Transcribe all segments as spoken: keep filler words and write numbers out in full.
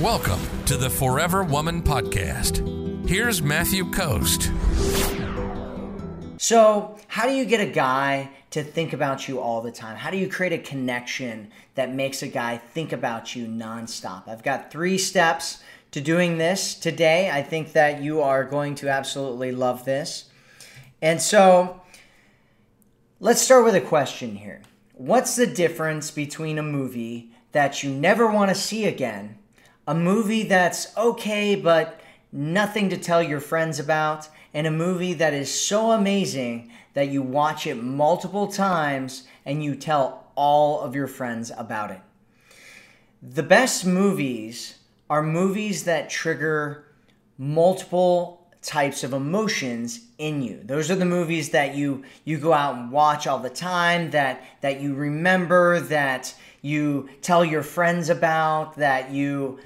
Welcome to the Forever Woman Podcast. Here's Matthew Coast. So, how do you get a guy to think about you all the time? How do you create a connection that makes a guy think about you nonstop? I've got three steps to doing this today. I think that you are going to absolutely love this. And so, let's start with a question here. What's the difference between a movie that you never want to see again, a movie that's okay but nothing to tell your friends about, and a movie that is so amazing that you watch it multiple times and you tell all of your friends about it? The best movies are movies that trigger multiple types of emotions in you. Those are the movies that you you go out and watch all the time, that that you remember, that you tell your friends about, that you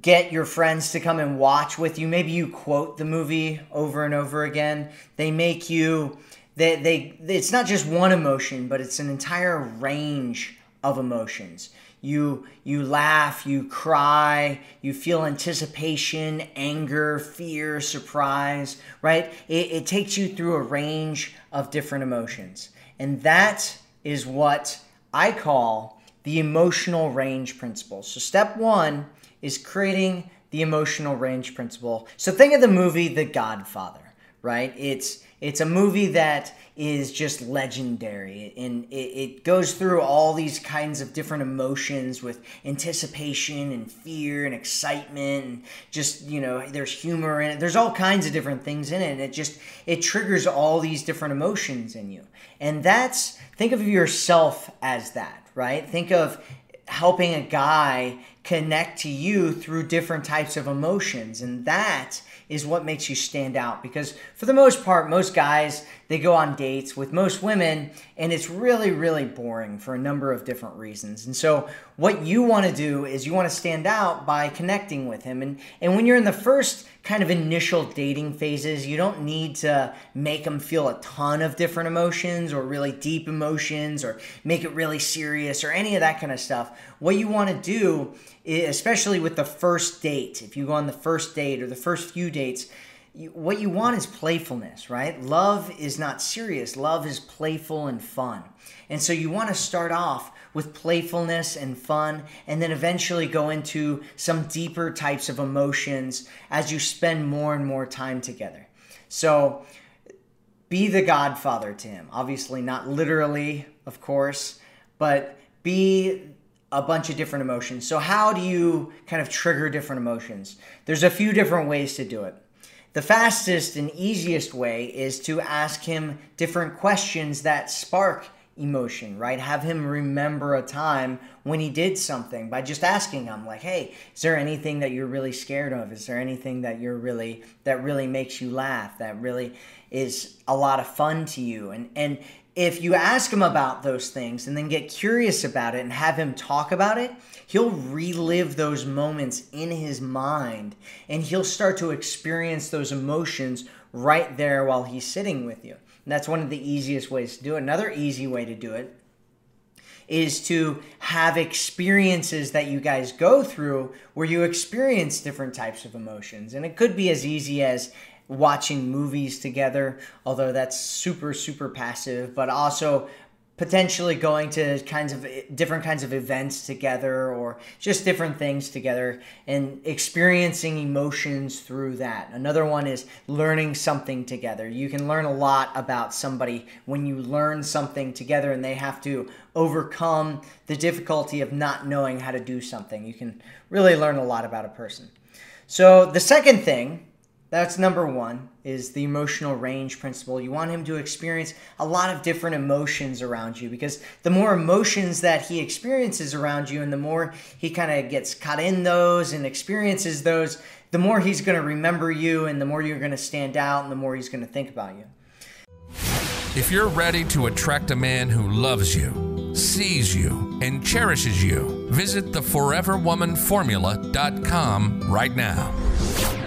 get your friends to come and watch with you. Maybe you quote the movie over and over again. They make you they they it's not just one emotion, but it's an entire range of emotions. You you laugh, you cry, you feel anticipation, anger, fear, surprise, right? It, it takes you through a range of different emotions. And that is what I call the emotional range principle. So step one is creating the emotional range principle. So think of the movie The Godfather, right? It's It's a movie that is just legendary, and it, it goes through all these kinds of different emotions with anticipation and fear and excitement, and just, you know, there's humor in it. There's all kinds of different things in it, and it just, it triggers all these different emotions in you. And that's, think of yourself as that, right? Think of helping a guy connect to you through different types of emotions. And that is what makes you stand out, because for the most part, most guys, they go on dates with most women and it's really, really boring for a number of different reasons. And so what you want to do is you want to stand out by connecting with him. And, and when you're in the first kind of initial dating phases, you don't need to make them feel a ton of different emotions or really deep emotions or make it really serious or any of that kind of stuff. What you want to do, especially with the first date, if you go on the first date or the first few dates, what you want is playfulness, right? Love is not serious. Love is playful and fun. And so you want to start off with playfulness and fun, and then eventually go into some deeper types of emotions as you spend more and more time together. So be the godfather to him. Obviously not literally, of course, but be a bunch of different emotions. So how do you kind of trigger different emotions? There's a few different ways to do it. The fastest and easiest way is to ask him different questions that spark emotion, right? Have him remember a time when he did something by just asking him, like, hey, is there anything that you're really scared of? Is there anything that you're really, that really makes you laugh, that really is a lot of fun to you? And, and if you ask him about those things and then get curious about it and have him talk about it, he'll relive those moments in his mind, and he'll start to experience those emotions right there while he's sitting with you. And that's one of the easiest ways to do it. Another easy way to do it is to have experiences that you guys go through where you experience different types of emotions. And it could be as easy as watching movies together, although that's super, super passive, but also potentially going to kinds of different kinds of events together or just different things together and experiencing emotions through that. Another one is learning something together. You can learn a lot about somebody when you learn something together and they have to overcome the difficulty of not knowing how to do something. You can really learn a lot about a person. So the second thing, that's number one, is the emotional range principle. You want him to experience a lot of different emotions around you, because the more emotions that he experiences around you and the more he kind of gets caught in those and experiences those, the more he's going to remember you and the more you're going to stand out and the more he's going to think about you. If you're ready to attract a man who loves you, sees you, and cherishes you, visit the forever woman formula dot com right now.